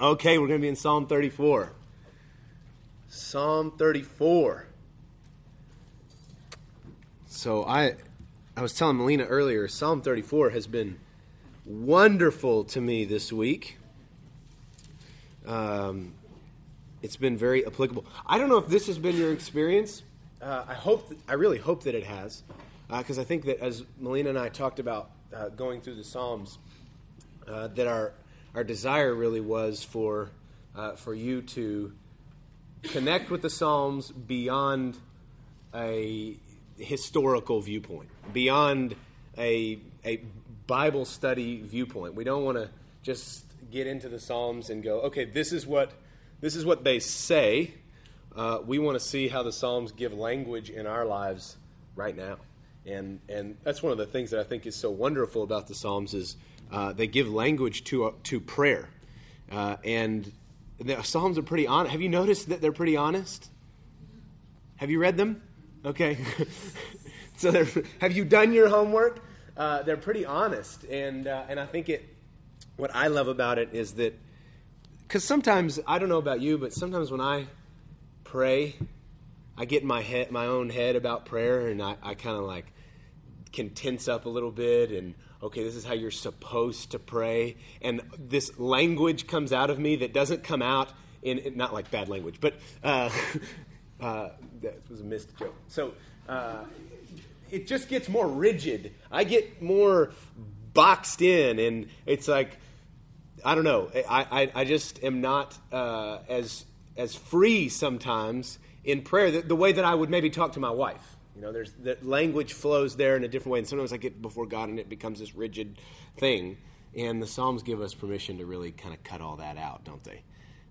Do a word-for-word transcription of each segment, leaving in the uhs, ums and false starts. Okay, we're going to be in Psalm thirty-four. Psalm thirty-four. So I I was telling Melina earlier, Psalm thirty-four has been wonderful to me this week. Um, it's been very applicable. I don't know if this has been your experience. Uh, I hope, that, I really hope that it has, because uh, I think that as Melina and I talked about uh, going through the Psalms, uh, that our our desire really was for uh, for you to connect with the Psalms beyond a historical viewpoint, beyond a a Bible study viewpoint. We don't want to just get into the Psalms and go, okay, this is what this is what they say. Uh, we want to see how the Psalms give language in our lives right now, and and that's one of the things that I think is so wonderful about the Psalms is uh, they give language to uh, to prayer, uh, and the Psalms are pretty honest. Have you noticed that they're pretty honest? Have you read them? Okay, so they're, have you done your homework? Uh, they're pretty honest, and uh, and I think it. What I love about it is that because sometimes I don't know about you, but sometimes when I pray, I get in my head, my own head about prayer, and I, I kind of like can tense up a little bit. And okay, this is how you're supposed to pray, and this language comes out of me that doesn't come out in not like bad language, but uh, uh, that was a missed joke. So uh, it just gets more rigid. I get more boxed in, and it's like I don't know. I I, I just am not uh, as as free sometimes in prayer, the, the way that I would maybe talk to my wife. You know, there's that language flows there in a different way, and sometimes I get before God and it becomes this rigid thing. And the Psalms give us permission to really kind of cut all that out, don't they?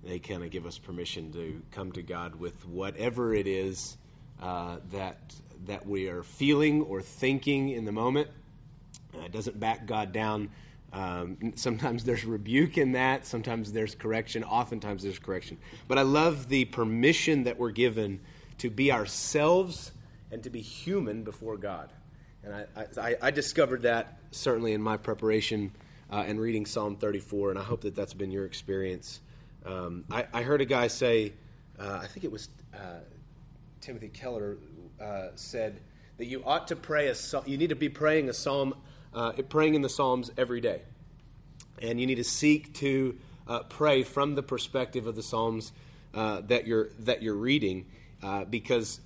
They kind of give us permission to come to God with whatever it is uh, that that we are feeling or thinking in the moment. Uh, it doesn't back God down. Um, sometimes there's rebuke in that. Sometimes there's correction. Oftentimes there's correction. But I love the permission that we're given to be ourselves and to be human before God. And I, I, I discovered that certainly in my preparation uh, and reading Psalm thirty-four, and I hope that that's been your experience. Um, I, I heard a guy say, uh, I think it was uh, Timothy Keller uh, said that you ought to pray a you need to be praying a psalm. Uh, praying in the Psalms every day. And you need to seek to uh, pray from the perspective of the Psalms uh, that you're that you're reading uh, because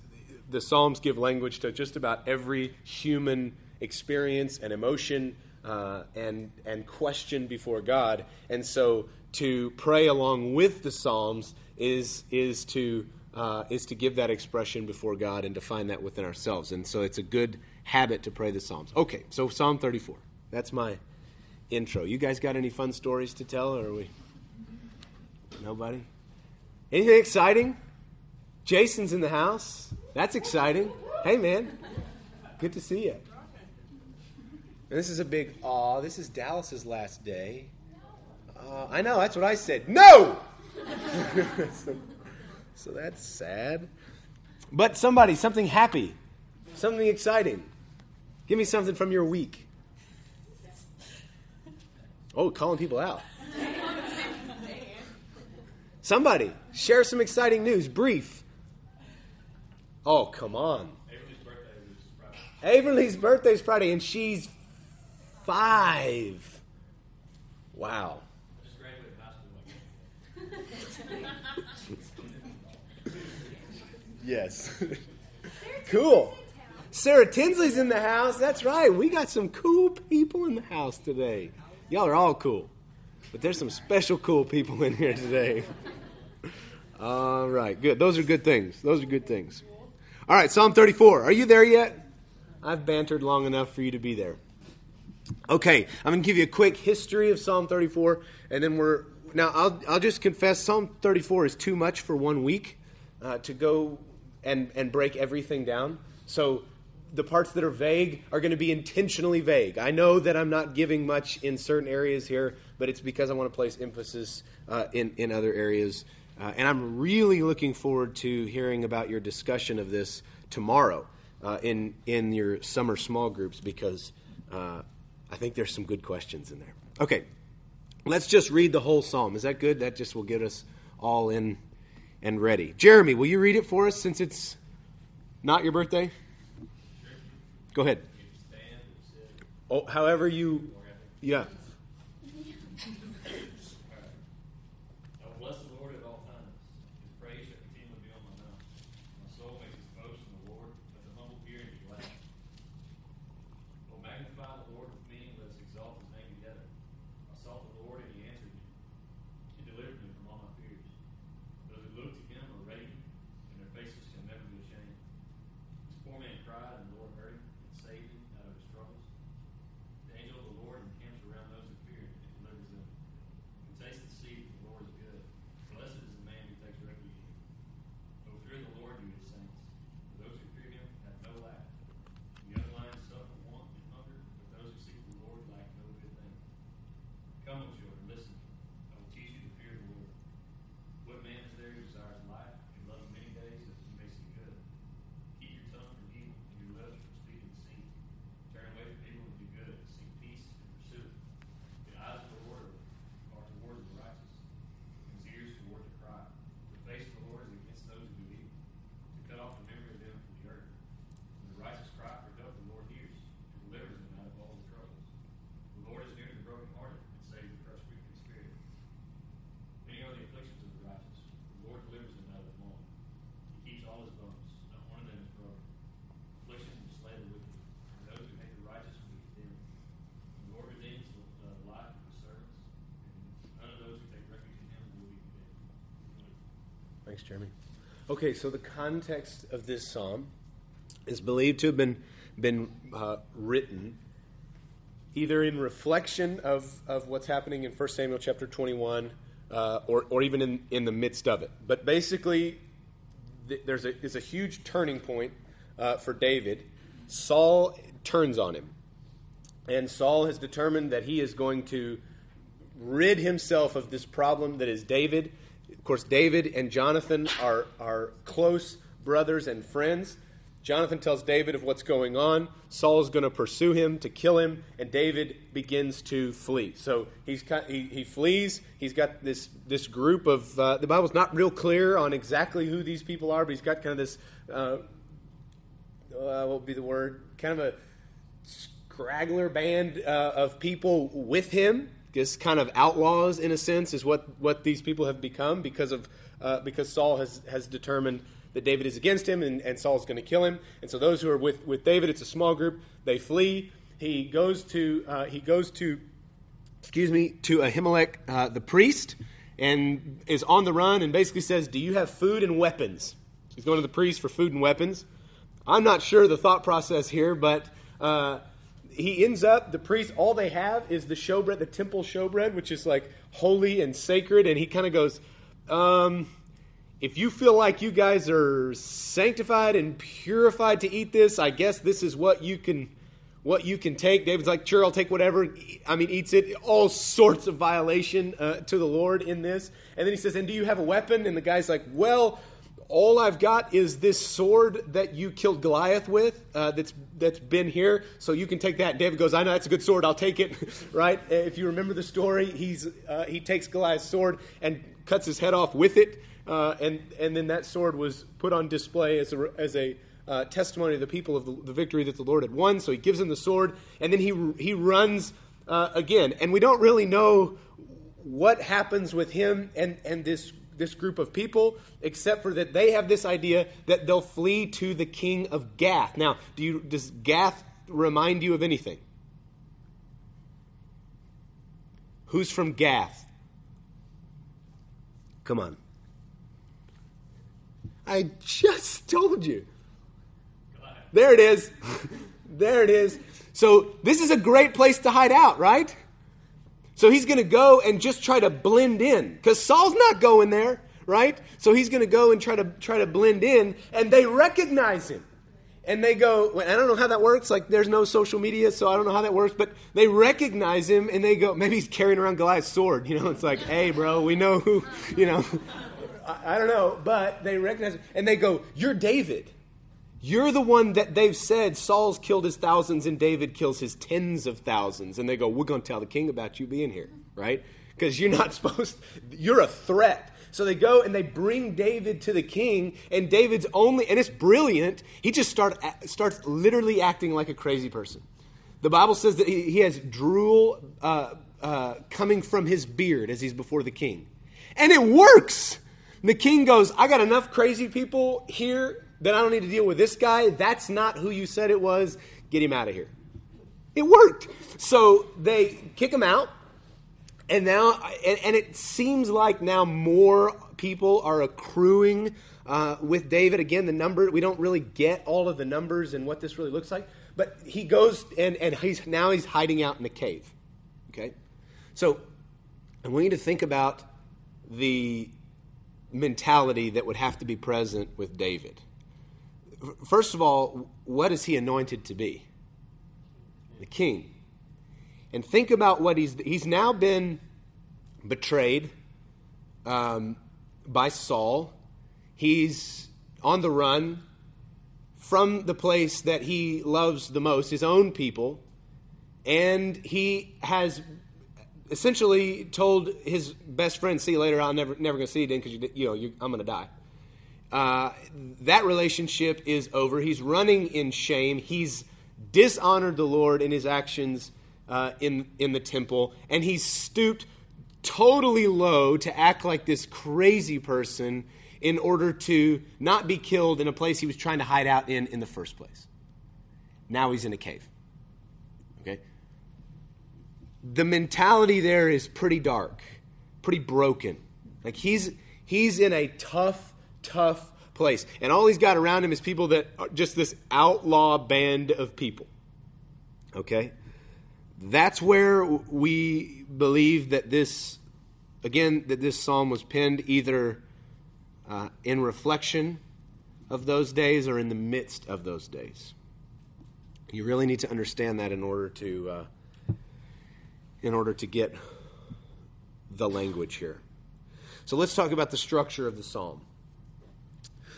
the Psalms give language to just about every human experience and emotion uh, and, and question before God. And so to pray along with the Psalms is is to uh, is to give that expression before God and to find that within ourselves. And so it's a good habit to pray the Psalms. Okay, so Psalm thirty-four. That's my intro. You guys got any fun stories to tell, or are we? Nobody? Anything exciting? Jason's in the house. That's exciting. Hey, man. Good to see you. And this is a big, aw, this is Dallas's last day. Uh, I know, that's what I said. No! so, so that's sad. But somebody, something happy. Something exciting. Give me something from your week. Oh, calling people out. Somebody, share some exciting news. Brief. Oh, come on. Averly's birthday is Friday. Averly's birthday is Friday, and she's five. Wow. Just graduated high school. Yes. Cool. Sarah Tinsley's in the house. That's right. We got some cool people in the house today. Y'all are all cool. But there's some special cool people in here today. All right. Good. Those are good things. Those are good things. All right. Psalm thirty-four. Are you there yet? I've bantered long enough for you to be there. Okay. I'm going to give you a quick history of Psalm thirty-four. And then we're... Now, I'll, I'll just confess Psalm thirty-four is too much for one week uh, to go and, and break everything down. So... the parts that are vague are going to be intentionally vague. I know that I'm not giving much in certain areas here, but it's because I want to place emphasis uh, in, in other areas. Uh, and I'm really looking forward to hearing about your discussion of this tomorrow uh, in, in your summer small groups because uh, I think there's some good questions in there. Okay, Let's just read the whole psalm. Is that good? That just will get us all in and ready. Jeremy, will you read it for us since it's not your birthday? Sure. Go ahead. Oh, however you, yeah. Thanks, Jeremy. Okay, so the context of this psalm is believed to have been been uh, written either in reflection of, of what's happening in First Samuel chapter twenty-one, uh, or or even in, in the midst of it. But basically, th- there's a is a huge turning point uh, for David. Saul turns on him, and Saul has determined that he is going to rid himself of this problem that is David. Of course, David and Jonathan are, are close brothers and friends. Jonathan tells David of what's going on. Saul is going to pursue him to kill him, and David begins to flee. So he's he, he flees. He's got this this group of uh, the Bible's not real clear on exactly who these people are, but he's got kind of this uh, what would be the word? Kind of a scraggler band uh, of people with him. This kind of outlaws, in a sense, is what, what these people have become because of uh, because Saul has, has determined that David is against him, and, and Saul's going to kill him. And so those who are with, with David, it's a small group. They flee. He goes to uh, he goes to excuse me to Ahimelech uh, the priest, and is on the run and basically says, "Do you have food and weapons?" He's going to the priest for food and weapons. I'm not sure the thought process here, but. Uh, He ends up, the priest, all they have is the showbread, the temple showbread, which is like holy and sacred. And he kind of goes, um, if you feel like you guys are sanctified and purified to eat this, I guess this is what you can what you can take. David's like, sure, I'll take whatever. I mean, eats it. All sorts of violation uh, to the Lord in this. And then he says, and do you have a weapon? And the guy's like, well, all I've got is this sword that you killed Goliath with, uh, that's that's been here, so you can take that. And David goes, I know, that's a good sword, I'll take it, right? If you remember the story, he's uh, he takes Goliath's sword and cuts his head off with it, uh, and, and then that sword was put on display as a, as a uh, testimony to the people of the, the victory that the Lord had won, so he gives him the sword, and then he, he runs uh, again. And we don't really know what happens with him and, and this this group of people, except for that they have this idea that they'll flee to the king of Gath. Now, do you, does Gath remind you of anything? Who's from Gath? Come on. I just told you. There it is. There it is. So this is a great place to hide out, right? So he's going to go and just try to blend in, because Saul's not going there, right? So he's going to go and try to try to blend in, and they recognize him. And they go, well, I don't know how that works. Like, there's no social media, so I don't know how that works. But they recognize him, and they go, maybe he's carrying around Goliath's sword. You know, it's like, hey, bro, we know who, you know. I, I don't know, but they recognize him. And they go, you're David. You're the one that they've said Saul's killed his thousands and David kills his tens of thousands. And they go, we're going to tell the king about you being here, right? because you're not supposed, you're a threat. So they go and they bring David to the king, and David's only, and it's brilliant, he just start, starts literally acting like a crazy person. The Bible says that he, he has drool uh, uh, coming from his beard as he's before the king. And it works! And the king goes, I got enough crazy people here that I don't need to deal with this guy. That's not who you said it was. Get him out of here. It worked. So they kick him out. And now, and, and it seems like now more people are accruing uh, with David. Again, the number, we don't really get all of the numbers and what this really looks like. But he goes, and, and he's now he's hiding out in a cave. Okay? So I want you to think about the mentality that would have to be present with David. First of all, what is he anointed to be? The king. And think about what he's, he's now been betrayed um, by Saul. He's on the run from the place that he loves the most, his own people. And he has essentially told his best friend, see you later, I'm never, never going to see you again because you, you know, you, I'm going to die. Uh, that relationship is over. He's running in shame. He's dishonored the Lord in his actions Uh, in in the temple, and he stooped totally low to act like this crazy person in order to not be killed in a place he was trying to hide out in in the first place. Now he's in a cave. Okay? The mentality there is pretty dark, pretty broken. Like he's he's in a tough, tough place, and all he's got around him is people that are just this outlaw band of people. Okay? That's where we believe that this, again, that this psalm was penned either uh, in reflection of those days or in the midst of those days. You really need to understand that in order to, uh, in order to get the language here. So let's talk about the structure of the psalm.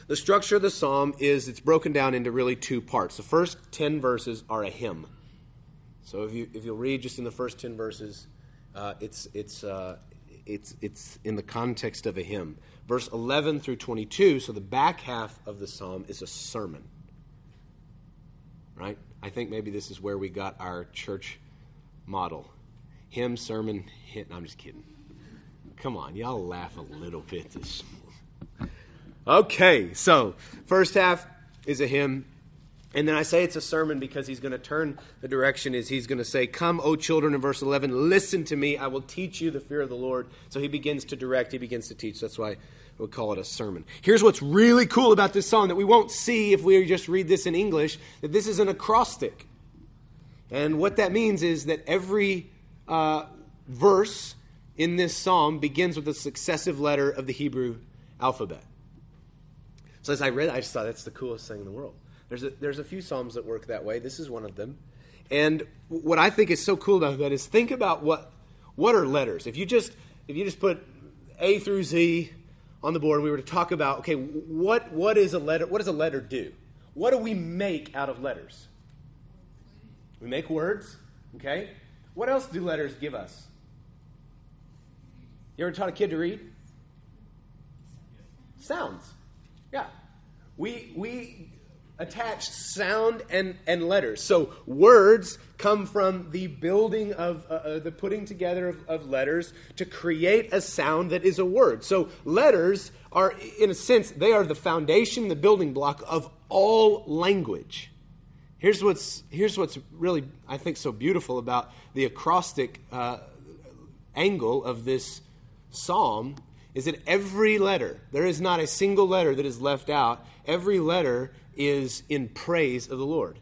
The structure of the psalm is it's broken down into really two parts. The first ten verses are a hymn. So if you if you'll read just in the first ten verses, uh, it's it's uh, it's it's in the context of a hymn. Verse eleven through twenty-two. So the back half of the psalm is a sermon. Right? I think maybe this is where we got our church model: hymn, sermon, hymn. I'm just kidding. Come on, y'all laugh a little bit this morning. Okay, so first half is a hymn. And then I say it's a sermon because he's going to turn the direction is he's going to say, come, O children, in verse eleven, listen to me. I will teach you the fear of the Lord. So he begins to direct. He begins to teach. That's why we call it a sermon. Here's what's really cool about this song that we won't see if we just read this in English, that this is an acrostic. And what that means is that every uh, verse in this psalm begins with a successive letter of the Hebrew alphabet. So as I read, I just thought that's the coolest thing in the world. There's a, there's a few psalms that work that way. This is one of them. And what I think is so cool about that is think about what what are letters. If you just if you just put A through Z on the board, and we were to talk about, okay, what what is a letter? What does a letter do? What do we make out of letters? We make words, okay? What else do letters give us? You ever taught a kid to read? Sounds. Yeah. We we attached sound and, and letters. So words come from the building of, uh, uh, the putting together of, of letters to create a sound that is a word. So letters are, in a sense, they are the foundation, the building block of all language. Here's what's, here's what's really, I think, so beautiful about the acrostic uh, angle of this psalm is that every letter, there is not a single letter that is left out. Every letter is in praise of the Lord.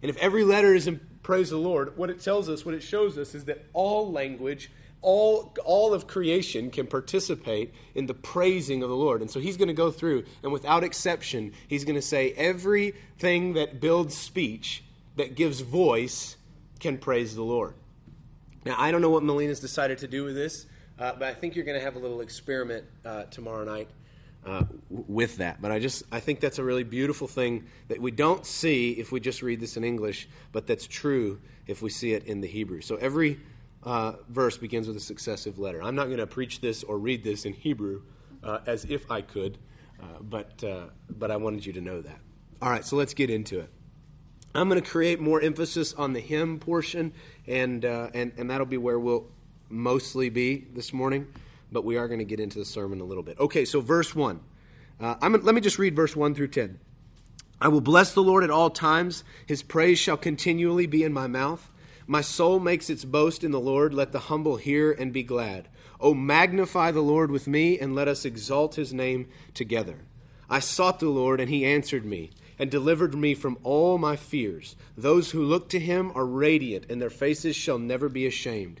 And if every letter is in praise of the Lord, what it tells us, what it shows us is that all language, all all of creation can participate in the praising of the Lord. And so he's going to go through, and without exception, he's going to say everything that builds speech, that gives voice, can praise the Lord. Now, I don't know what Melina's decided to do with this, uh, but I think you're going to have a little experiment uh, tomorrow night. Uh, with that. But I just, I think that's a really beautiful thing that we don't see if we just read this in English, but that's true if we see it in the Hebrew. So every uh, verse begins with a successive letter. I'm not going to preach this or read this in Hebrew uh, as if I could, uh, but uh, but I wanted you to know that. All right, so let's get into it. I'm going to create more emphasis on the hymn portion, and uh, and and that'll be where we'll mostly be this morning. But we are going to get into the sermon a little bit. Okay, so verse one. Uh, I'm, let me just read verse one through ten. I will bless the Lord at all times. His praise shall continually be in my mouth. My soul makes its boast in the Lord. Let the humble hear and be glad. Oh, magnify the Lord with me, and let us exalt his name together. I sought the Lord, and he answered me, and delivered me from all my fears. Those who look to him are radiant, and their faces shall never be ashamed.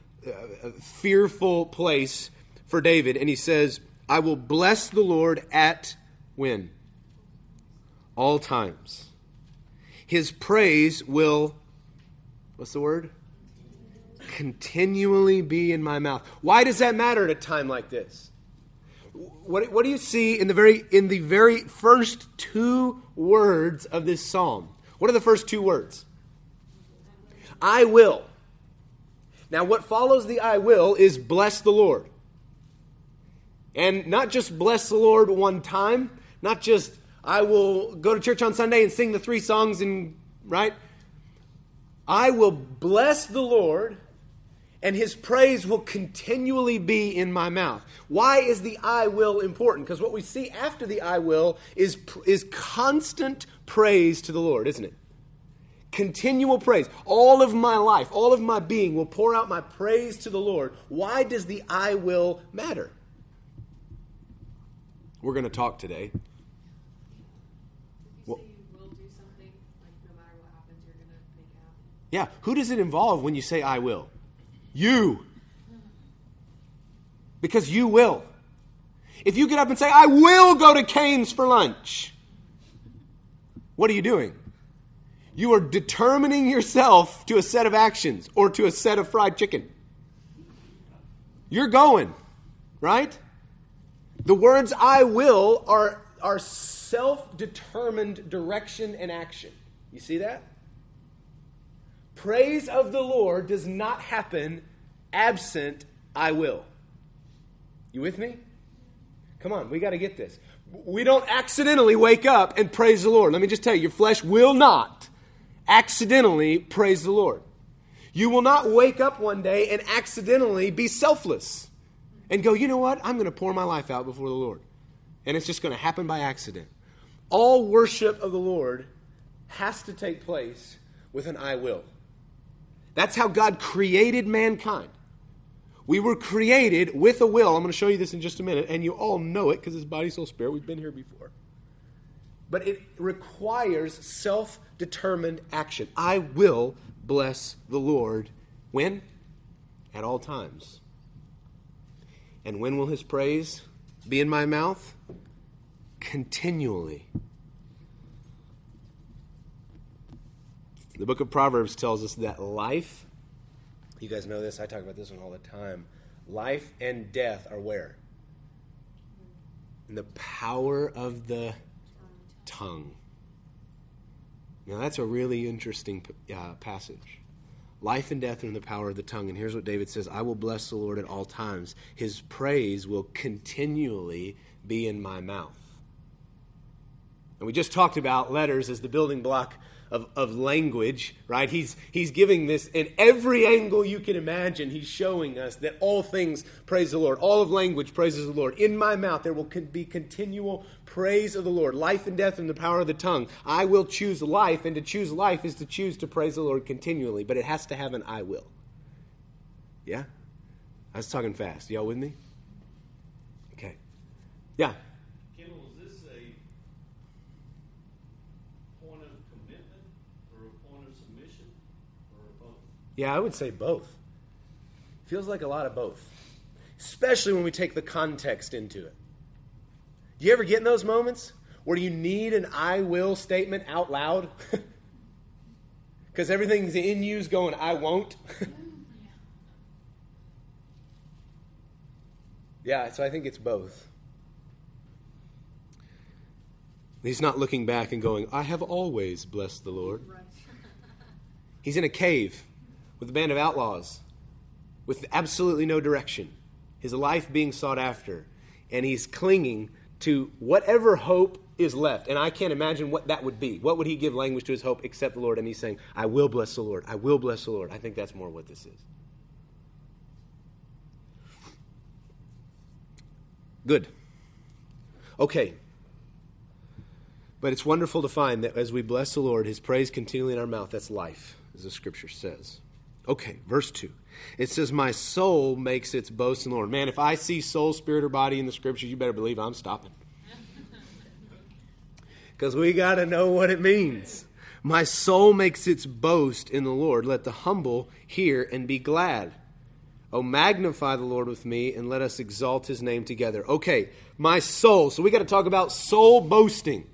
uh, fearful place for David. And he says, I will bless the Lord at when? All times. His praise will, what's the word? Continually be in my mouth. Why does that matter at a time like this? What, what do you see in the very in the very first two words of this psalm? What are the first two words? I will. Now, what follows the I will is bless the Lord. And not just bless the Lord one time, not just I will go to church on Sunday and sing the three songs and, right? I will bless the Lord, and his praise will continually be in my mouth. Why is the I will important? Because what we see after the I will is, is constant praise to the Lord, isn't it? Continual praise. All of my life, all of my being will pour out my praise to the Lord. Why does the I will matter? We're going to talk today. Did you well, say you will do something, like no matter what happens, you're going to make it happen? Yeah. Who does it involve when you say I will? You. Because you will. If you get up and say, I will go to Cane's for lunch, what are you doing? You are determining yourself to a set of actions or to a set of fried chicken. You're going, right? The words I will are, are self-determined direction and action. You see that? Praise of the Lord does not happen absent I will. You with me? Come on, we got to get this. We don't accidentally wake up and praise the Lord. Let me just tell you, your flesh will not accidentally praise the Lord. You will not wake up one day and accidentally be selfless and go, you know what? I'm going to pour my life out before the Lord. And it's just going to happen by accident. All worship of the Lord has to take place with an I will. That's how God created mankind. We were created with a will. I'm going to show you this in just a minute, and you all know it because it's body, soul, spirit. We've been here before. But it requires self-determined action. I will bless the Lord. When? At all times. And when will his praise be in my mouth? Continually. The book of Proverbs tells us that life, you guys know this, I talk about this one all the time, life and death are where? In the power of the tongue. Now that's a really interesting uh, passage. Life and death are in the power of the tongue. And here's what David says, I will bless the Lord at all times. His praise will continually be in my mouth. And we just talked about letters as the building block Of, of language, right? He's he's giving this in every angle you can imagine. He's showing us that all things praise the Lord. All of language praises the Lord. In my mouth there will be continual praise of the Lord. Life and death in the power of the tongue. I will choose life, and to choose life is to choose to praise the Lord continually, but it has to have an I will. Yeah? I was talking fast. Y'all with me? Okay. Yeah. Yeah, I would say both. Feels like a lot of both, especially when we take the context into it. Do you ever get in those moments where you need an I will statement out loud? Because everything's in you's going, I won't. Yeah, so I think it's both. He's not looking back and going, I have always blessed the Lord. Right. He's in a cave with a band of outlaws with absolutely no direction, his life being sought after, and he's clinging to whatever hope is left. And I can't imagine what that would be. What would he give language to his hope except the Lord? And he's saying, I will bless the Lord. I will bless the Lord. I think that's more what this is. Good. Okay. But it's wonderful to find that as we bless the Lord, his praise continually in our mouth. That's life, as the scripture says. Okay, verse two. It says, my soul makes its boast in the Lord. Man, if I see soul, spirit, or body in the scriptures, you better believe I'm stopping. Because we got to know what it means. My soul makes its boast in the Lord. Let the humble hear and be glad. Oh, magnify the Lord with me, and let us exalt his name together. Okay, my soul. So we got to talk about soul boasting.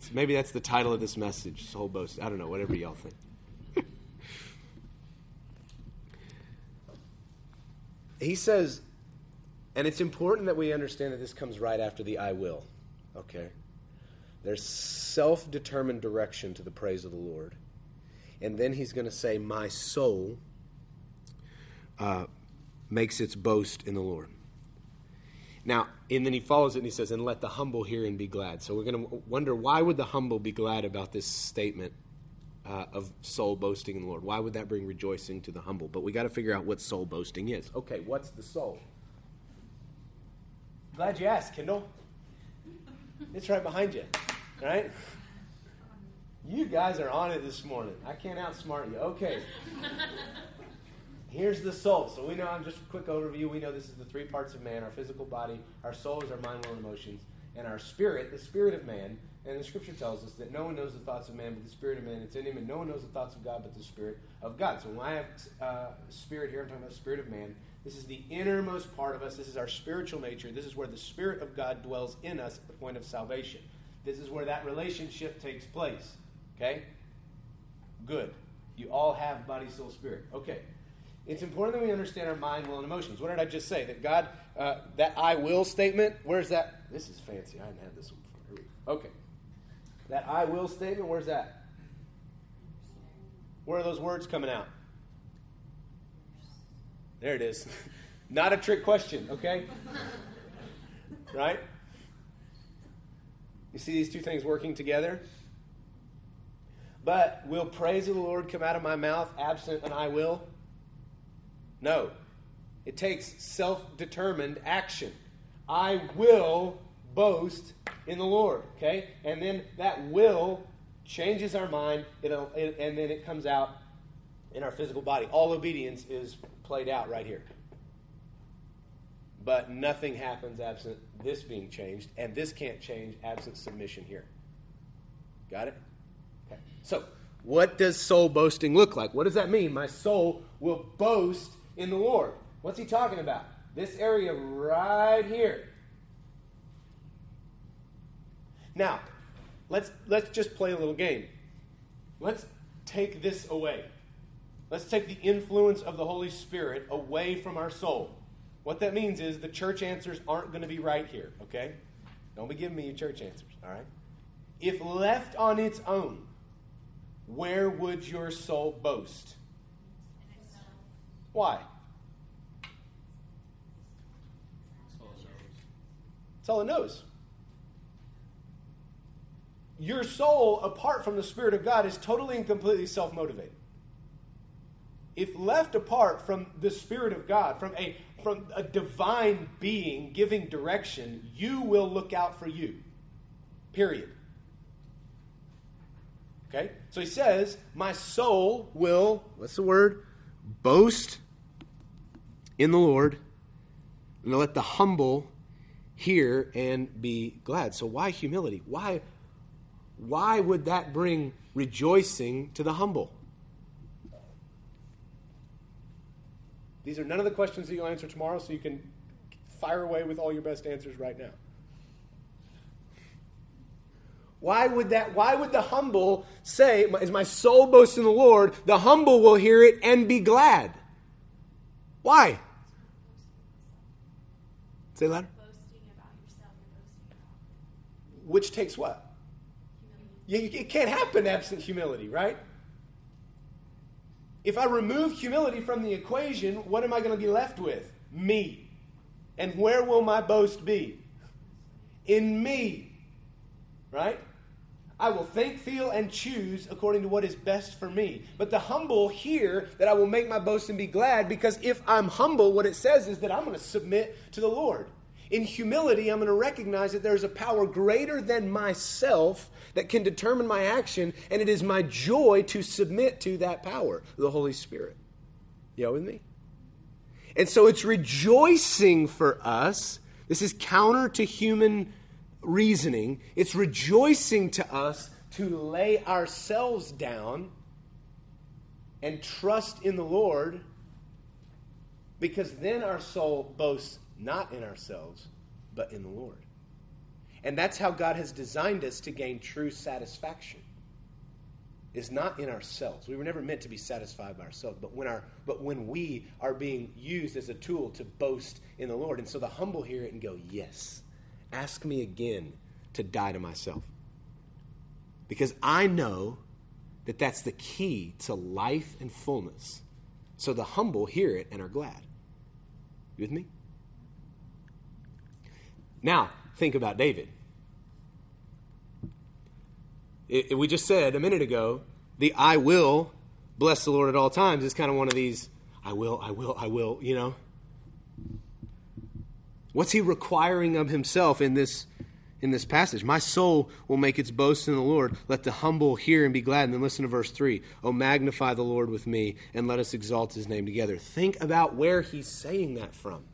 So maybe that's the title of this message, soul boasting. I don't know, whatever y'all think. He says, and it's important that we understand that this comes right after the I will. Okay? There's self-determined direction to the praise of the Lord. And then he's going to say, my soul Uh, makes its boast in the Lord. Now, and then he follows it and he says, and let the humble hear and be glad. So we're going to wonder, why would the humble be glad about this statement uh, of soul boasting in the Lord? Why would that bring rejoicing to the humble? But we got to figure out what soul boasting is. Okay, what's the soul? Glad you asked, Kendall. It's right behind you, right? You guys are on it this morning. I can't outsmart you. Okay. Here's the soul. So we know, I'm just a quick overview, we know this is the three parts of man, our physical body, our soul is our mind, will, and emotions, and our spirit, the spirit of man. And the scripture tells us that no one knows the thoughts of man but the spirit of man that's in him, and no one knows the thoughts of God but the spirit of God. So when I have uh, spirit here, I'm talking about the spirit of man. This is the innermost part of us. This is our spiritual nature. This is where the spirit of God dwells in us at the point of salvation. This is where that relationship takes place. Okay? Good. You all have body, soul, spirit. Okay. It's important that we understand our mind, will, and emotions. What did I just say? That God, uh, that I will statement, where's that? This is fancy. I haven't had this one before. Okay. That I will statement, where's that? Where are those words coming out? There it is. Not a trick question, okay? Right? You see these two things working together? But will praise of the Lord come out of my mouth absent an I will? No, it takes self-determined action. I will boast in the Lord, okay? And then that will changes our mind, it'll, it, and then it comes out in our physical body. All obedience is played out right here. But nothing happens absent this being changed, and this can't change absent submission here. Got it? Okay. So, what does soul boasting look like? What does that mean? My soul will boast in the Lord. What's he talking about? This area right here. Now, let's let's just play a little game. Let's take this away. Let's take the influence of the Holy Spirit away from our soul. What that means is the church answers aren't going to be right here, okay? Don't be giving me your church answers, all right? If left on its own, where would your soul boast? Why? It's all it knows. Your soul, apart from the Spirit of God, is totally and completely self-motivated. If left apart from the Spirit of God, from a from a divine being giving direction, you will look out for you. Period. Okay? So he says, my soul will, what's the word? Boast in the Lord, and let the humble hear and be glad. So why humility? Why, why would that bring rejoicing to the humble? These are none of the questions that you'll answer tomorrow, so you can fire away with all your best answers right now. Why would that? Why would the humble say, as my soul boasts in the Lord, the humble will hear it and be glad? Why? Say louder. Which takes what? Humility. Yeah, you, it can't happen absent humility, right? If I remove humility from the equation, what am I going to be left with? Me. And where will my boast be? In me. Right? I will think, feel, and choose according to what is best for me. But the humble hear that I will make my boast and be glad, because if I'm humble, what it says is that I'm going to submit to the Lord. In humility, I'm going to recognize that there is a power greater than myself that can determine my action, and it is my joy to submit to that power, the Holy Spirit. You with me? And so it's rejoicing for us. This is counter to human reasoning. It's rejoicing to us to lay ourselves down and trust in the Lord, because then our soul boasts not in ourselves, but in the Lord. And that's how God has designed us to gain true satisfaction. Is not in ourselves. We were never meant to be satisfied by ourselves, but when our but when we are being used as a tool to boast in the Lord. And so the humble hear it and go, yes, ask me again to die to myself. Because I know that that's the key to life and fullness. So the humble hear it and are glad. You with me? Now, think about David. It, it, we just said a minute ago, the I will bless the Lord at all times is kind of one of these, I will, I will, I will, you know. What's he requiring of himself in this, in this passage? My soul will make its boast in the Lord. Let the humble hear and be glad. And then listen to verse three. Oh, magnify the Lord with me, and let us exalt his name together. Think about where he's saying that from.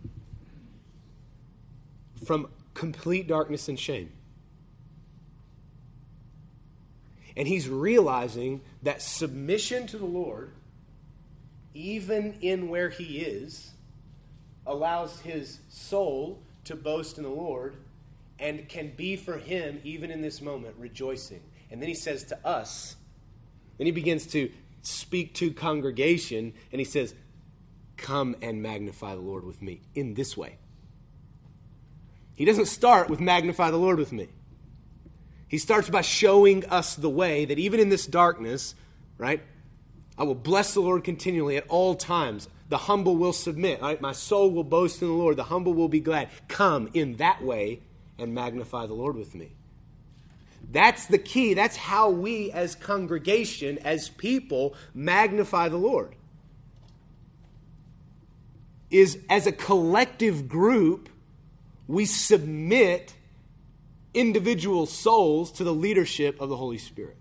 From complete darkness and shame. And he's realizing that submission to the Lord, even in where he is, allows his soul to boast in the Lord and can be for him, even in this moment, rejoicing. And then he says to us, then he begins to speak to congregation, and he says, come and magnify the Lord with me in this way. He doesn't start with magnify the Lord with me. He starts by showing us the way that even in this darkness, right, I will bless the Lord continually at all times. The humble will submit. Right? My soul will boast in the Lord. The humble will be glad. Come in that way and magnify the Lord with me. That's the key. That's how we as congregation, as people, magnify the Lord. Is as a collective group, we submit individual souls to the leadership of the Holy Spirit.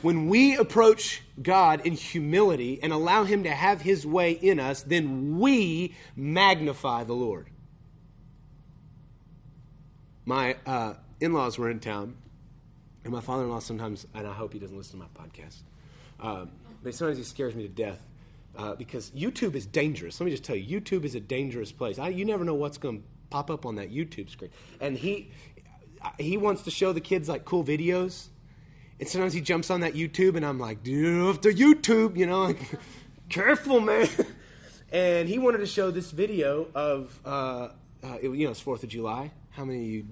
When we approach God in humility and allow him to have his way in us, then we magnify the Lord. My uh, in-laws were in town, and my father-in-law sometimes, and I hope he doesn't listen to my podcast, um, but sometimes he scares me to death. Uh, because YouTube is dangerous. Let me just tell you, YouTube is a dangerous place. I, you never know what's going to pop up on that YouTube screen. And he he wants to show the kids, like, cool videos. And sometimes he jumps on that YouTube, and I'm like, dude, the YouTube, you know, like, careful, man. And he wanted to show this video of, uh, uh, it, you know, it's fourth of July. How many of you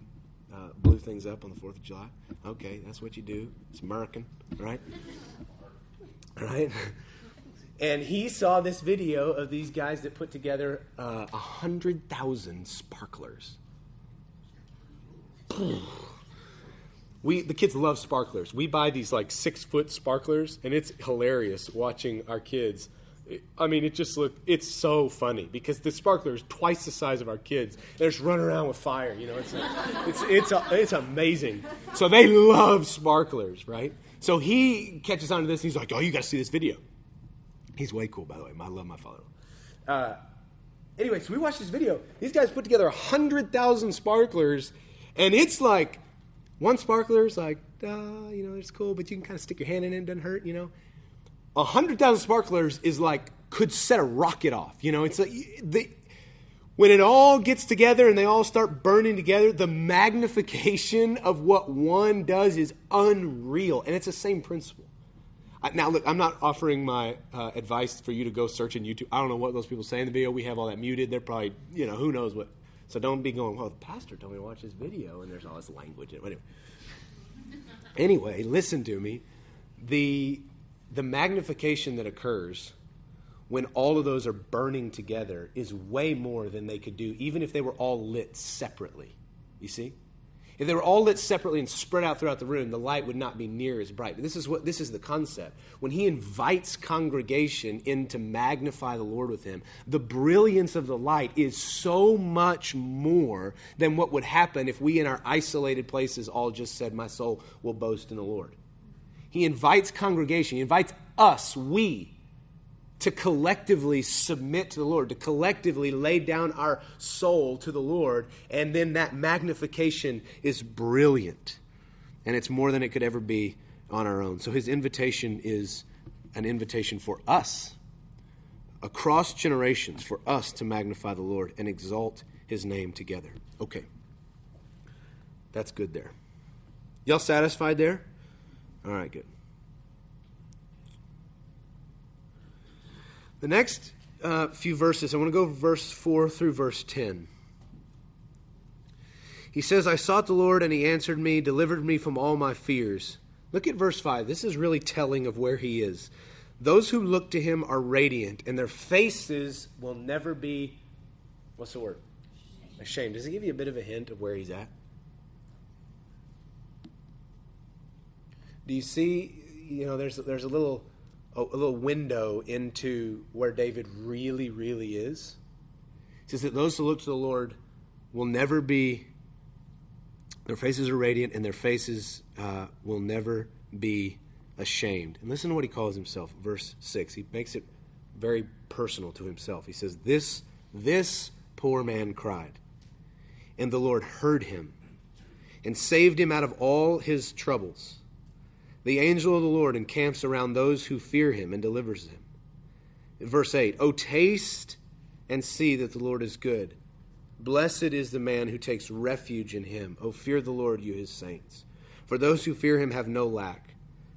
uh, blew things up on the fourth of July? Okay, that's what you do. It's American, right? Right? And he saw this video of these guys that put together uh, one hundred thousand sparklers. We the kids love sparklers. We buy these like six-foot sparklers, and it's hilarious watching our kids. I mean, it just looked, it's so funny because the sparkler is twice the size of our kids. They're just running around with fire, you know. It's it's it's, it's, it's amazing. So they love sparklers, right? So he catches on to this, and he's like, oh, you got to see this video. He's way cool, by the way. I love my father. Uh, anyway, so we watched this video. These guys put together one hundred thousand sparklers, and it's like, one sparkler's like, duh, you know, it's cool, but you can kind of stick your hand in it, it doesn't hurt, you know. one hundred thousand sparklers is like, could set a rocket off. You know, it's like, the, when it all gets together and they all start burning together, the magnification of what one does is unreal. And it's the same principle. Now, look, I'm not offering my uh, advice for you to go search in YouTube. I don't know what those people say in the video. We have all that muted. They're probably, you know, who knows what. So don't be going, well, the pastor told me to watch this video, and there's all this language in it. Anyway, anyway listen to me. The, the magnification that occurs when all of those are burning together is way more than they could do, even if they were all lit separately. You see? If they were all lit separately and spread out throughout the room, the light would not be near as bright. This is what this is the concept. When he invites congregation in to magnify the Lord with him, the brilliance of the light is so much more than what would happen if we in our isolated places all just said, my soul will boast in the Lord. He invites congregation. He invites us, we, to collectively submit to the Lord, to collectively lay down our soul to the Lord, and then that magnification is brilliant. And it's more than it could ever be on our own. So his invitation is an invitation for us, across generations, for us to magnify the Lord and exalt his name together. Okay. That's good there. Y'all satisfied there? All right, good. The next uh, few verses, I want to go verse four through verse ten. He says, I sought the Lord and he answered me, delivered me from all my fears. Look at verse five. This is really telling of where he is. Those who look to him are radiant and their faces will never be, what's the word? Ashamed. Does it give you a bit of a hint of where he's at? Do you see, you know, there's there's a little... a little window into where David really, really is. It says that those who look to the Lord will never be, their faces are radiant and their faces uh, will never be ashamed. And listen to what he calls himself, verse six. He makes it very personal to himself. He says, this, this poor man cried, and the Lord heard him and saved him out of all his troubles. The angel of the Lord encamps around those who fear him and delivers them. Verse eight, O taste and see that the Lord is good. Blessed is the man who takes refuge in him. O fear the Lord, you his saints. For those who fear him have no lack.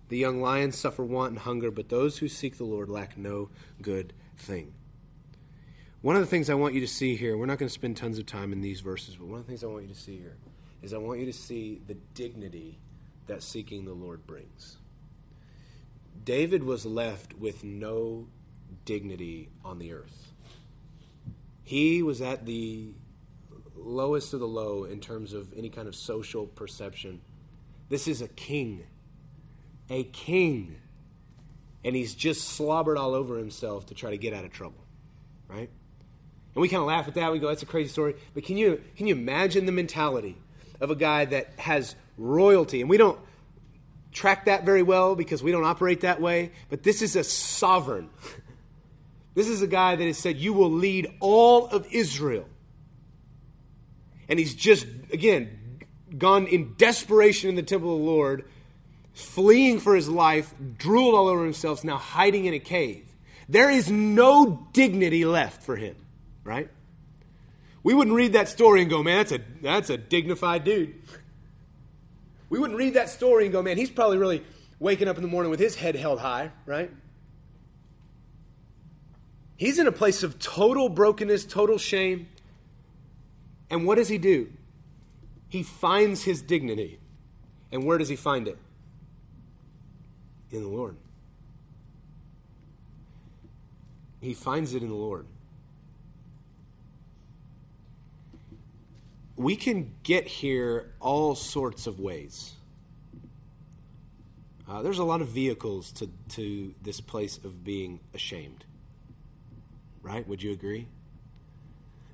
The young lions suffer want and hunger, but those who seek the Lord lack no good thing. One of the things I want you to see here, we're not going to spend tons of time in these verses, but one of the things I want you to see here is I want you to see the dignity that seeking the Lord brings. David was left with no dignity on the earth. He was at the lowest of the low in terms of any kind of social perception. This is a king, a king, and he's just slobbered all over himself to try to get out of trouble, right? And we kind of laugh at that. We go, that's a crazy story. But can you can you imagine the mentality of a guy that has royalty? And we don't track that very well because we don't operate that way. But this is a sovereign. This is a guy that has said, you will lead all of Israel. And he's just, again, gone in desperation in the temple of the Lord, fleeing for his life, drooled all over himself, now hiding in a cave. There is no dignity left for him, right? We wouldn't read that story and go, man, that's a that's a dignified dude. We wouldn't read that story and go, man, he's probably really waking up in the morning with his head held high, right? He's in a place of total brokenness, total shame. And what does he do? He finds his dignity. And where does he find it? In the Lord. He finds it in the Lord. We can get here all sorts of ways. Uh, there's a lot of vehicles to, to this place of being ashamed. Right? Would you agree?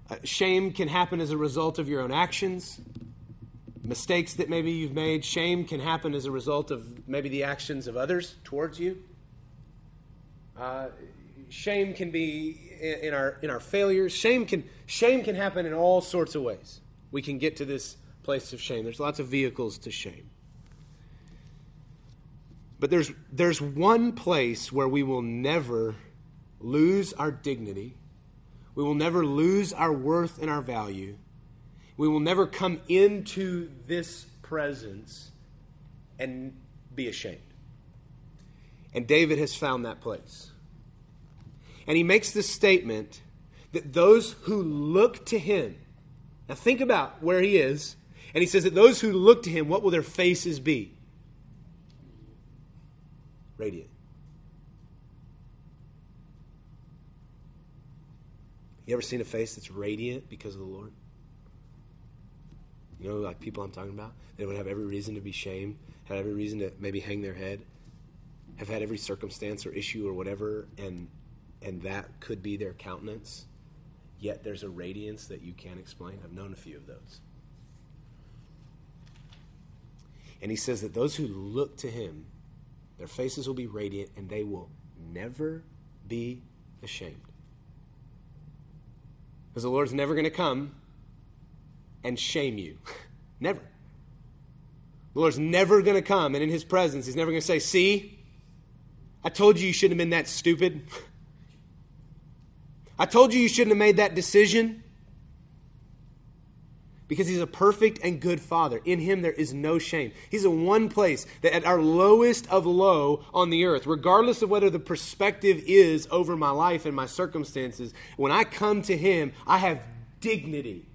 Uh, shame can happen as a result of your own actions, mistakes that maybe you've made. Shame can happen as a result of maybe the actions of others towards you. Uh, shame can be in, in our in our failures. Shame can shame can happen in all sorts of ways. We can get to this place of shame. There's lots of vehicles to shame. But there's there's one place where we will never lose our dignity. We will never lose our worth and our value. We will never come into this presence and be ashamed. And David has found that place. And he makes this statement that those who look to him, now think about where he is, and he says that those who look to him, what will their faces be? Radiant. You ever seen a face that's radiant because of the Lord? You know, like people I'm talking about? They would have every reason to be shamed, had every reason to maybe hang their head, have had every circumstance or issue or whatever, and and that could be their countenance. Yet there's a radiance that you can't explain. I've known a few of those. And he says that those who look to him, their faces will be radiant and they will never be ashamed. Because the Lord's never going to come and shame you. Never. The Lord's never going to come, and in his presence, he's never going to say, see, I told you you shouldn't have been that stupid. I told you you shouldn't have made that decision. Because he's a perfect and good father. In him there is no shame. He's the one place that at our lowest of low on the earth, regardless of whether the perspective is over my life and my circumstances, when I come to him, I have dignity.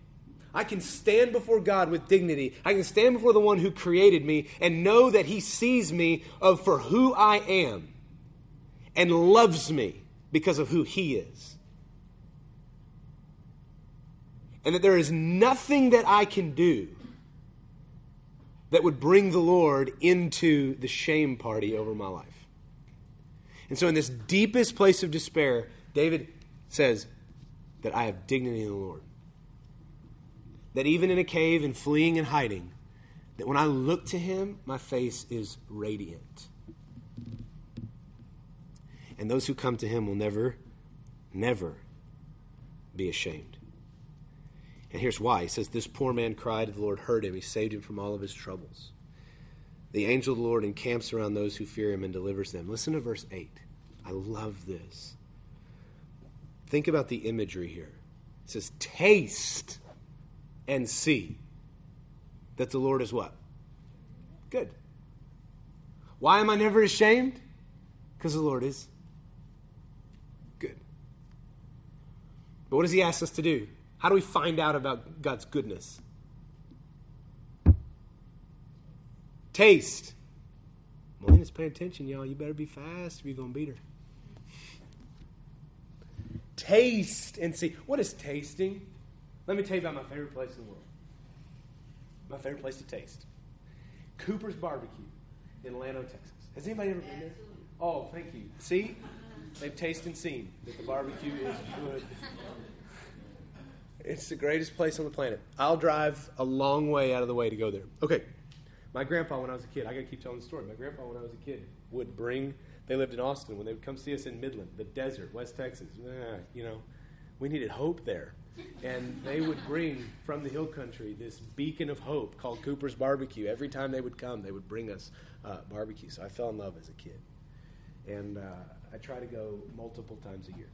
I can stand before God with dignity. I can stand before the one who created me and know that he sees me of for who I am and loves me because of who he is. And that there is nothing that I can do that would bring the Lord into the shame party over my life. And so in this deepest place of despair, David says that I have dignity in the Lord. That even in a cave and fleeing and hiding, that when I look to him, my face is radiant. And those who come to him will never, never be ashamed. And here's why. He says, this poor man cried, the Lord heard him. He saved him from all of his troubles. The angel of the Lord encamps around those who fear him and delivers them. Listen to verse eight. I love this. Think about the imagery here. It says, taste and see that the Lord is what? Good. Why am I never ashamed? Because the Lord is good. But what does he ask us to do? How do we find out about God's goodness? Taste. Melina's paying attention, y'all. You better be fast if you're going to beat her. Taste and see. What is tasting? Let me tell you about my favorite place in the world. My favorite place to taste. Cooper's Barbecue in Lano, Texas. Has anybody ever been there? Oh, thank you. See? They've tasted and seen that the barbecue is good. It's the greatest place on the planet. I'll drive a long way out of the way to go there. Okay. My grandpa, when I was a kid, I got to keep telling the story. My grandpa, when I was a kid, would bring, they lived in Austin, when they would come see us in Midland, the desert, West Texas. Eh, you know, we needed hope there. And they would bring from the hill country this beacon of hope called Cooper's Barbecue. Every time they would come, they would bring us uh, barbecue. So I fell in love as a kid. And uh, I try to go multiple times a year.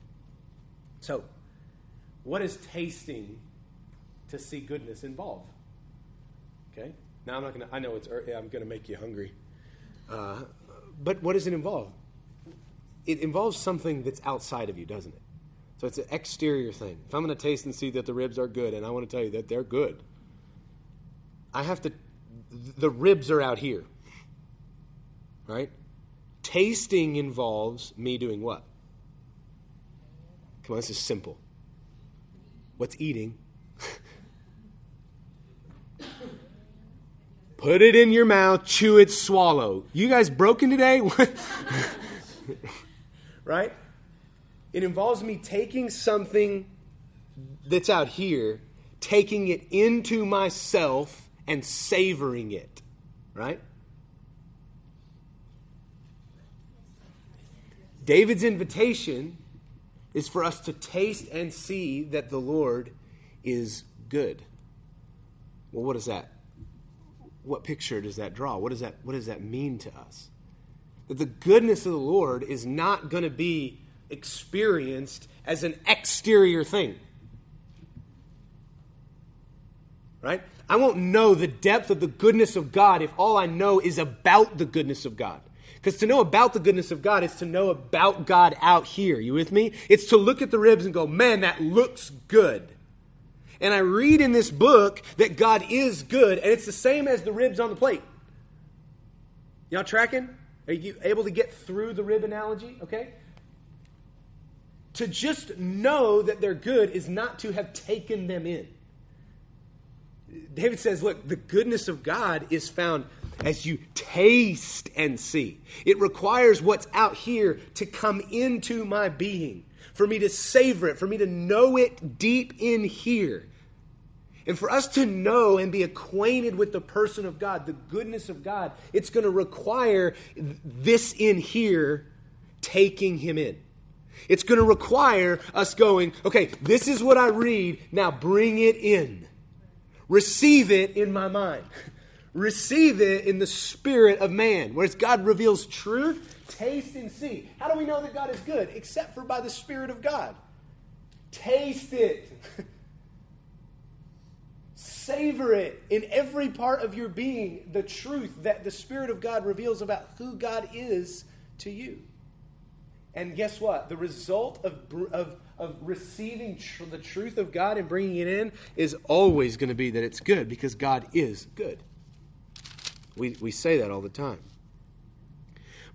So, what is tasting to see goodness involve? Okay. Now I'm not going to, I know it's, I'm going to make you hungry. Uh, but what does it involve? It involves something that's outside of you, doesn't it? So it's an exterior thing. If I'm going to taste and see that the ribs are good, and I want to tell you that they're good, I have to, the ribs are out here, right? Tasting involves me doing what? Come on, this is simple. What's eating? Put it in your mouth, chew it, swallow. You guys broken today? Right? It involves me taking something that's out here, taking it into myself and savoring it. Right? David's invitation is for us to taste and see that the Lord is good. Well, what is that? What picture does that draw? What does that, what does that mean to us? that the goodness of the Lord is not going to be experienced as an exterior thing. Right? I won't know the depth of the goodness of God if all I know is about the goodness of God. Because to know about the goodness of God is to know about God out here. You with me? It's to look at the ribs and go, man, that looks good. And I read in this book that God is good, and it's the same as the ribs on the plate. Y'all tracking? Are you able to get through the rib analogy? Okay? To just know that they're good is not to have taken them in. David says, look, the goodness of God is found as you taste and see. It requires what's out here to come into my being, for me to savor it, for me to know it deep in here. And for us to know and be acquainted with the person of God, the goodness of God, it's going to require this in here, taking him in. It's going to require us going, okay, this is what I read, now bring it in. Receive it in my mind. Receive it in the spirit of man. Whereas God reveals truth, taste and see. How do we know that God is good? Except for by the Spirit of God. Taste it. Savor it in every part of your being, the truth that the Spirit of God reveals about who God is to you. And guess what? The result of, of, of receiving tr- the truth of God and bringing it in is always going to be that it's good, because God is good. We, we say that all the time.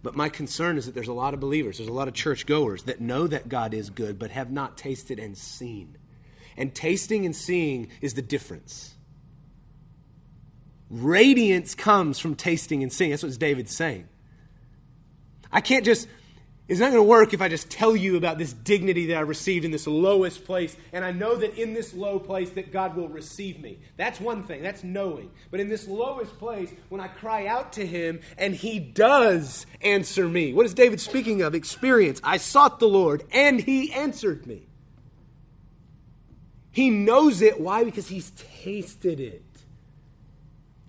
But my concern is that there's a lot of believers, there's a lot of churchgoers that know that God is good but have not tasted and seen. And tasting and seeing is the difference. Radiance comes from tasting and seeing. That's what David's saying. I can't just... It's not going to work if I just tell you about this dignity that I received in this lowest place, and I know that in this low place that God will receive me. That's one thing. That's knowing. But in this lowest place, when I cry out to him and he does answer me. What is David speaking of? Experience. I sought the Lord and he answered me. He knows it. Why? Because he's tasted it.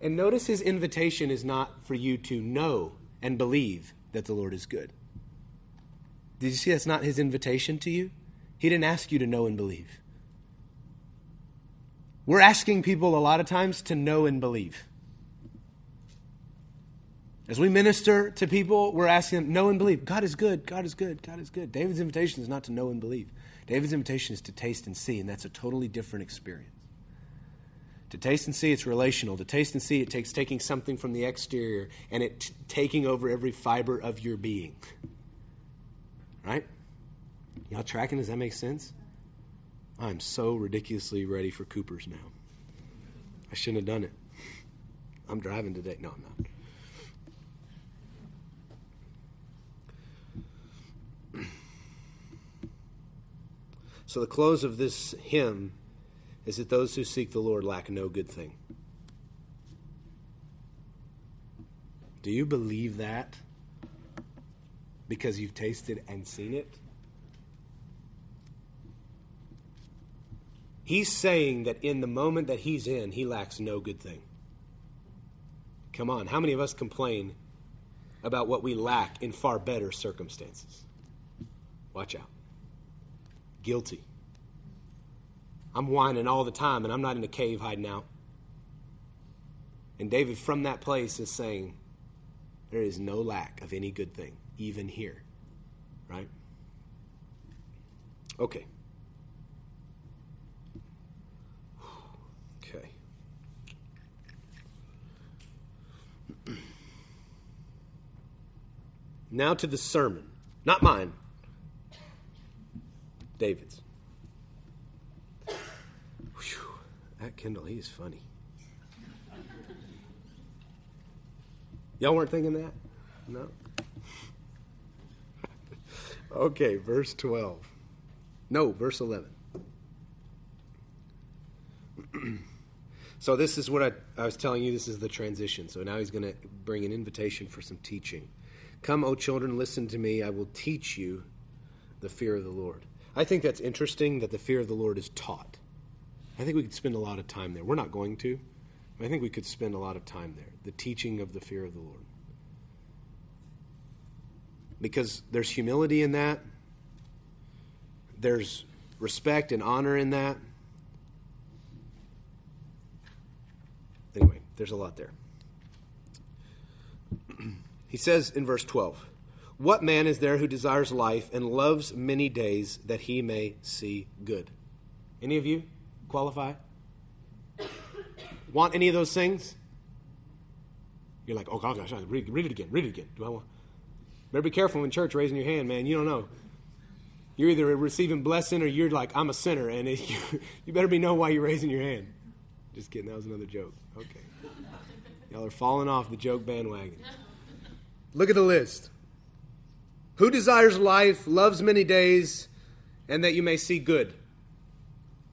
And notice his invitation is not for you to know and believe that the Lord is good. Did you see that's not his invitation to you? He didn't ask you to know and believe. We're asking people a lot of times to know and believe. As we minister to people, we're asking them, know and believe. God is good, God is good, God is good. David's invitation is not to know and believe. David's invitation is to taste and see, and that's a totally different experience. To taste and see, it's relational. To taste and see, it takes taking something from the exterior and it t- taking over every fiber of your being. Right? Y'all tracking? Does that make sense? I'm so ridiculously ready for Cooper's now. I shouldn't have done it. I'm driving today. No, I'm not. So the close of this hymn is that those who seek the Lord lack no good thing. Do you believe that? Because you've tasted and seen it? He's saying that in the moment that he's in, he lacks no good thing. Come on, how many of us complain about what we lack in far better circumstances? Watch out. Guilty. I'm whining all the time and I'm not in a cave hiding out. And David from that place is saying, there is no lack of any good thing. Even here, right? Okay. Okay. Now to the sermon. Not mine. David's. Whew. That Kendall, he is funny. Y'all weren't thinking that? No? Okay, verse twelve. No, verse eleven. So this is what I, I was telling you. This is the transition. So now he's going to bring an invitation for some teaching. Come, O children, listen to me. I will teach you the fear of the Lord. I think that's interesting that the fear of the Lord is taught. I think we could spend a lot of time there. We're not going to. But I think we could spend a lot of time there. The teaching of the fear of the Lord. because there's humility in that. There's respect and honor in that. Anyway, there's a lot there. He says in verse twelve, "What man is there who desires life and loves many days that he may see good?" Any of you qualify? Want any of those things? You're like, oh, gosh, read, read it again, read it again. Do I want? Better be careful in church raising your hand, man. You don't know. You're either receiving blessing or you're like, I'm a sinner. And it, you, you better be know why you're raising your hand. Just kidding. That was another joke. Okay. Y'all are falling off the joke bandwagon. Look at the list. Who desires life, loves many days, and that you may see good?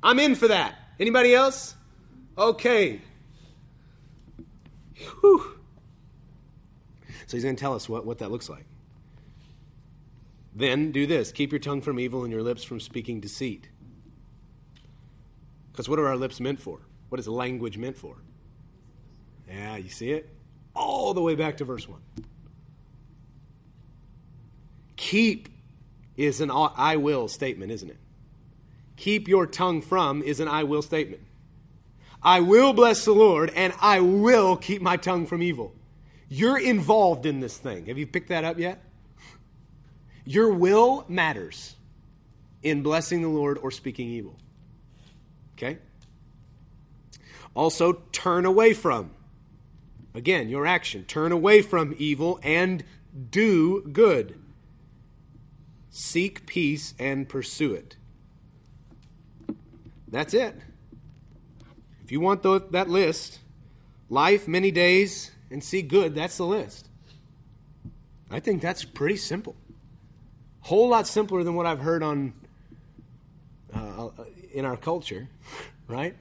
I'm in for that. Anybody else? Okay. Whew. So he's going to tell us what, what that looks like. Then do this. Keep your tongue from evil and your lips from speaking deceit. Because what are our lips meant for? What is language meant for? Yeah, you see it? All the way back to verse one. Keep is an I will statement, isn't it? Keep your tongue from is an I will statement. I will bless the Lord and I will keep my tongue from evil. You're involved in this thing. Have you picked that up yet? Your will matters in blessing the Lord or speaking evil. Okay? Also, turn away from. Again, your action. Turn away from evil and do good. Seek peace and pursue it. That's it. If you want the, that list, life, many days, and see good, that's the list. I think that's pretty simple. Whole lot simpler than what I've heard on uh, in our culture, right?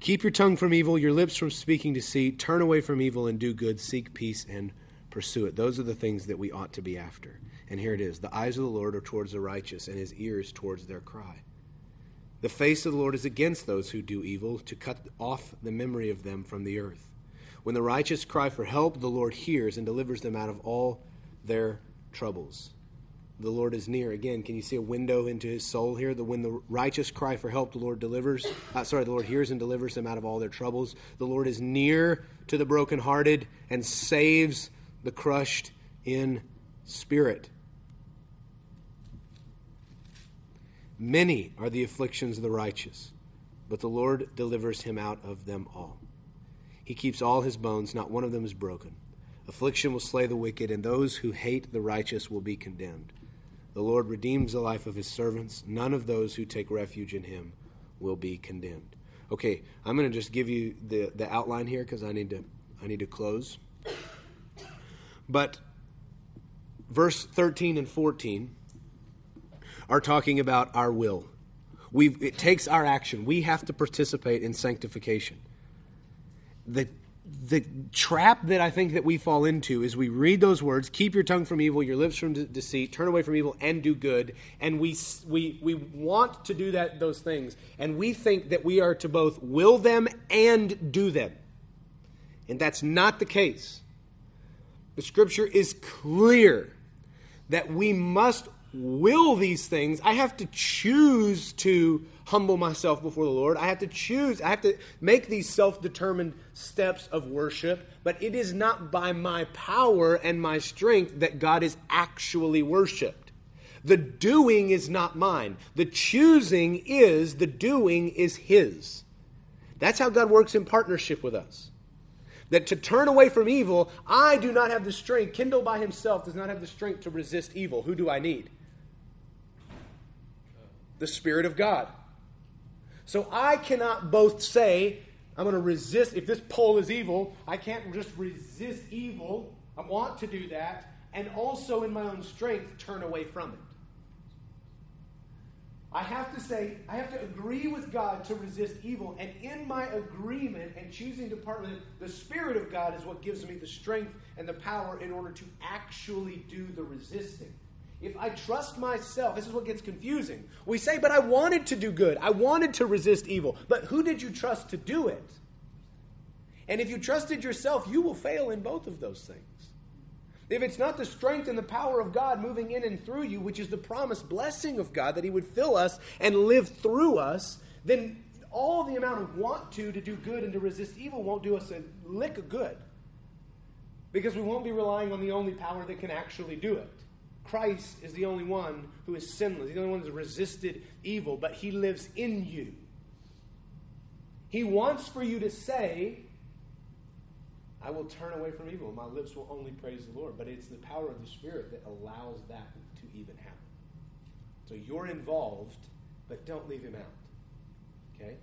Keep your tongue from evil, your lips from speaking deceit, turn away from evil and do good, seek peace and pursue it. Those are the things that we ought to be after. And here it is. The eyes of the Lord are towards the righteous and his ears towards their cry. The face of the Lord is against those who do evil, to cut off the memory of them from the earth. When the righteous cry for help, the Lord hears and delivers them out of all their troubles. The Lord is near. Again, can you see a window into his soul here? The, when the righteous cry for help, the Lord delivers. Uh, sorry, the Lord hears and delivers them out of all their troubles. The Lord is near to the brokenhearted and saves the crushed in spirit. Many are the afflictions of the righteous, but the Lord delivers him out of them all. He keeps all his bones, not one of them is broken. Affliction will slay the wicked, and those who hate the righteous will be condemned. The Lord redeems the life of his servants. None of those who take refuge in him will be condemned. Okay, I'm going to just give you the, the outline here because I need to I need to close. But verse thirteen and fourteen are talking about our will. We've, it takes our action. We have to participate in sanctification. The, the trap that I think that we fall into is we read those words, keep your tongue from evil, your lips from de- deceit, turn away from evil, and do good. And we we we want to do that those things. And we think that we are to both will them and do them. And that's not the case. The scripture is clear that we must will these things. I have to choose to humble myself before the Lord. I have to choose. I have to make these self-determined steps of worship. But it is not by my power and my strength that God is actually worshiped. The doing is not mine. The choosing is, the doing is his. That's how God works in partnership with us. That to turn away from evil, I do not have the strength. Kendall by himself does not have the strength to resist evil. Who do I need? The Spirit of God. So I cannot both say, I'm going to resist. If this pole is evil, I can't just resist evil. I want to do that. And also in my own strength, turn away from it. I have to say, I have to agree with God to resist evil. And in my agreement and choosing to partner with him, the Spirit of God is what gives me the strength and the power in order to actually do the resisting. If I trust myself, this is what gets confusing. We say, but I wanted to do good. I wanted to resist evil. But who did you trust to do it? And if you trusted yourself, you will fail in both of those things. If it's not the strength and the power of God moving in and through you, which is the promised blessing of God, that he would fill us and live through us, then all the amount of want to, to do good and to resist evil won't do us a lick of good. Because we won't be relying on the only power that can actually do it. Christ is the only one who is sinless. He's the only one who has resisted evil, but he lives in you. He wants for you to say, I will turn away from evil. My lips will only praise the Lord. But it's the power of the Spirit that allows that to even happen. So you're involved, but don't leave him out. Okay?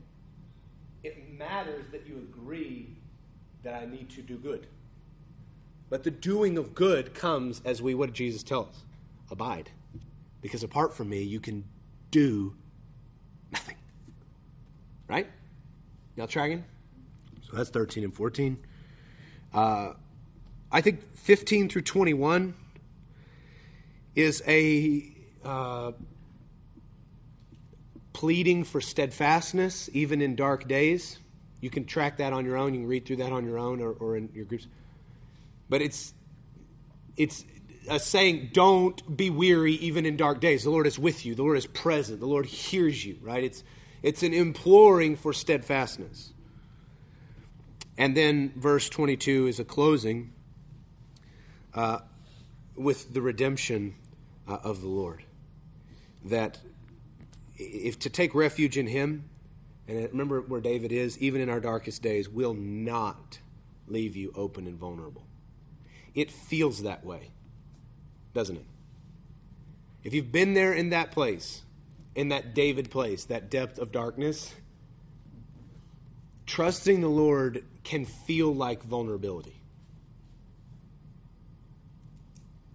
It matters that you agree that I need to do good. But the doing of good comes as we, what did Jesus tell us? Abide. Because apart from me, you can do nothing. Right? Y'all tracking? So that's thirteen and fourteen. Uh, I think fifteen through twenty-one is a uh, pleading for steadfastness, even in dark days. You can track that on your own. You can read through that on your own or, or in your groups. But it's it's a saying, don't be weary even in dark days. The Lord is with you. The Lord is present. The Lord hears you, right? It's it's an imploring for steadfastness. And then verse twenty-two is a closing uh, with the redemption uh, of the Lord. That if to take refuge in him, and remember where David is, even in our darkest days, will not leave you open and vulnerable. It feels that way, doesn't it? If you've been there in that place, in that David place, that depth of darkness, trusting the Lord can feel like vulnerability.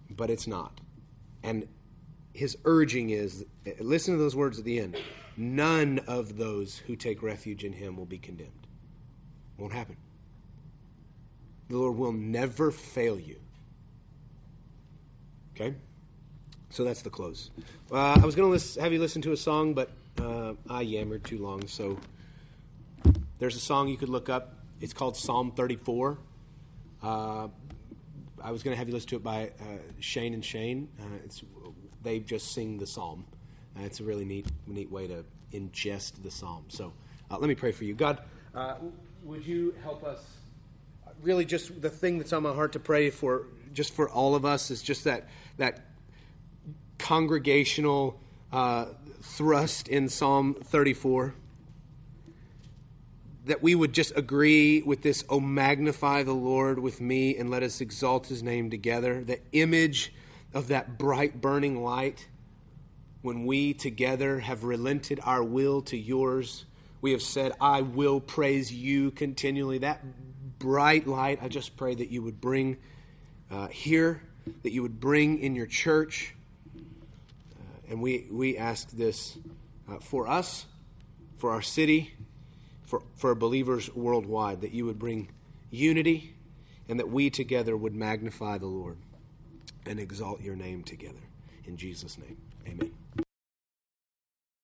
But it's not. And his urging is, listen to those words at the end, none of those who take refuge in him will be condemned. Won't happen. The Lord will never fail you. Okay? So that's the close. Uh, I was going to have you listen to a song, but uh, I yammered too long. So there's a song you could look up. It's called Psalm thirty-four. Uh, I was going to have you listen to it by uh, Shane and Shane. Uh, it's, they just sing the psalm. Uh, it's a really neat, neat way to ingest the psalm. So uh, let me pray for you. God, uh, would you help us? Really, just the thing that's on my heart to pray for, just for all of us, is just that that congregational uh, thrust in Psalm thirty-four, that we would just agree with this, oh, magnify the Lord with me and let us exalt his name together. The image of that bright burning light when we together have relented our will to yours. We have said, I will praise you continually. That bright light, I just pray that you would bring uh, here, that you would bring in your church. Uh, and we, we ask this uh, for us, for our city, for, for believers worldwide, that you would bring unity and that we together would magnify the Lord and exalt your name together. In Jesus' name, amen.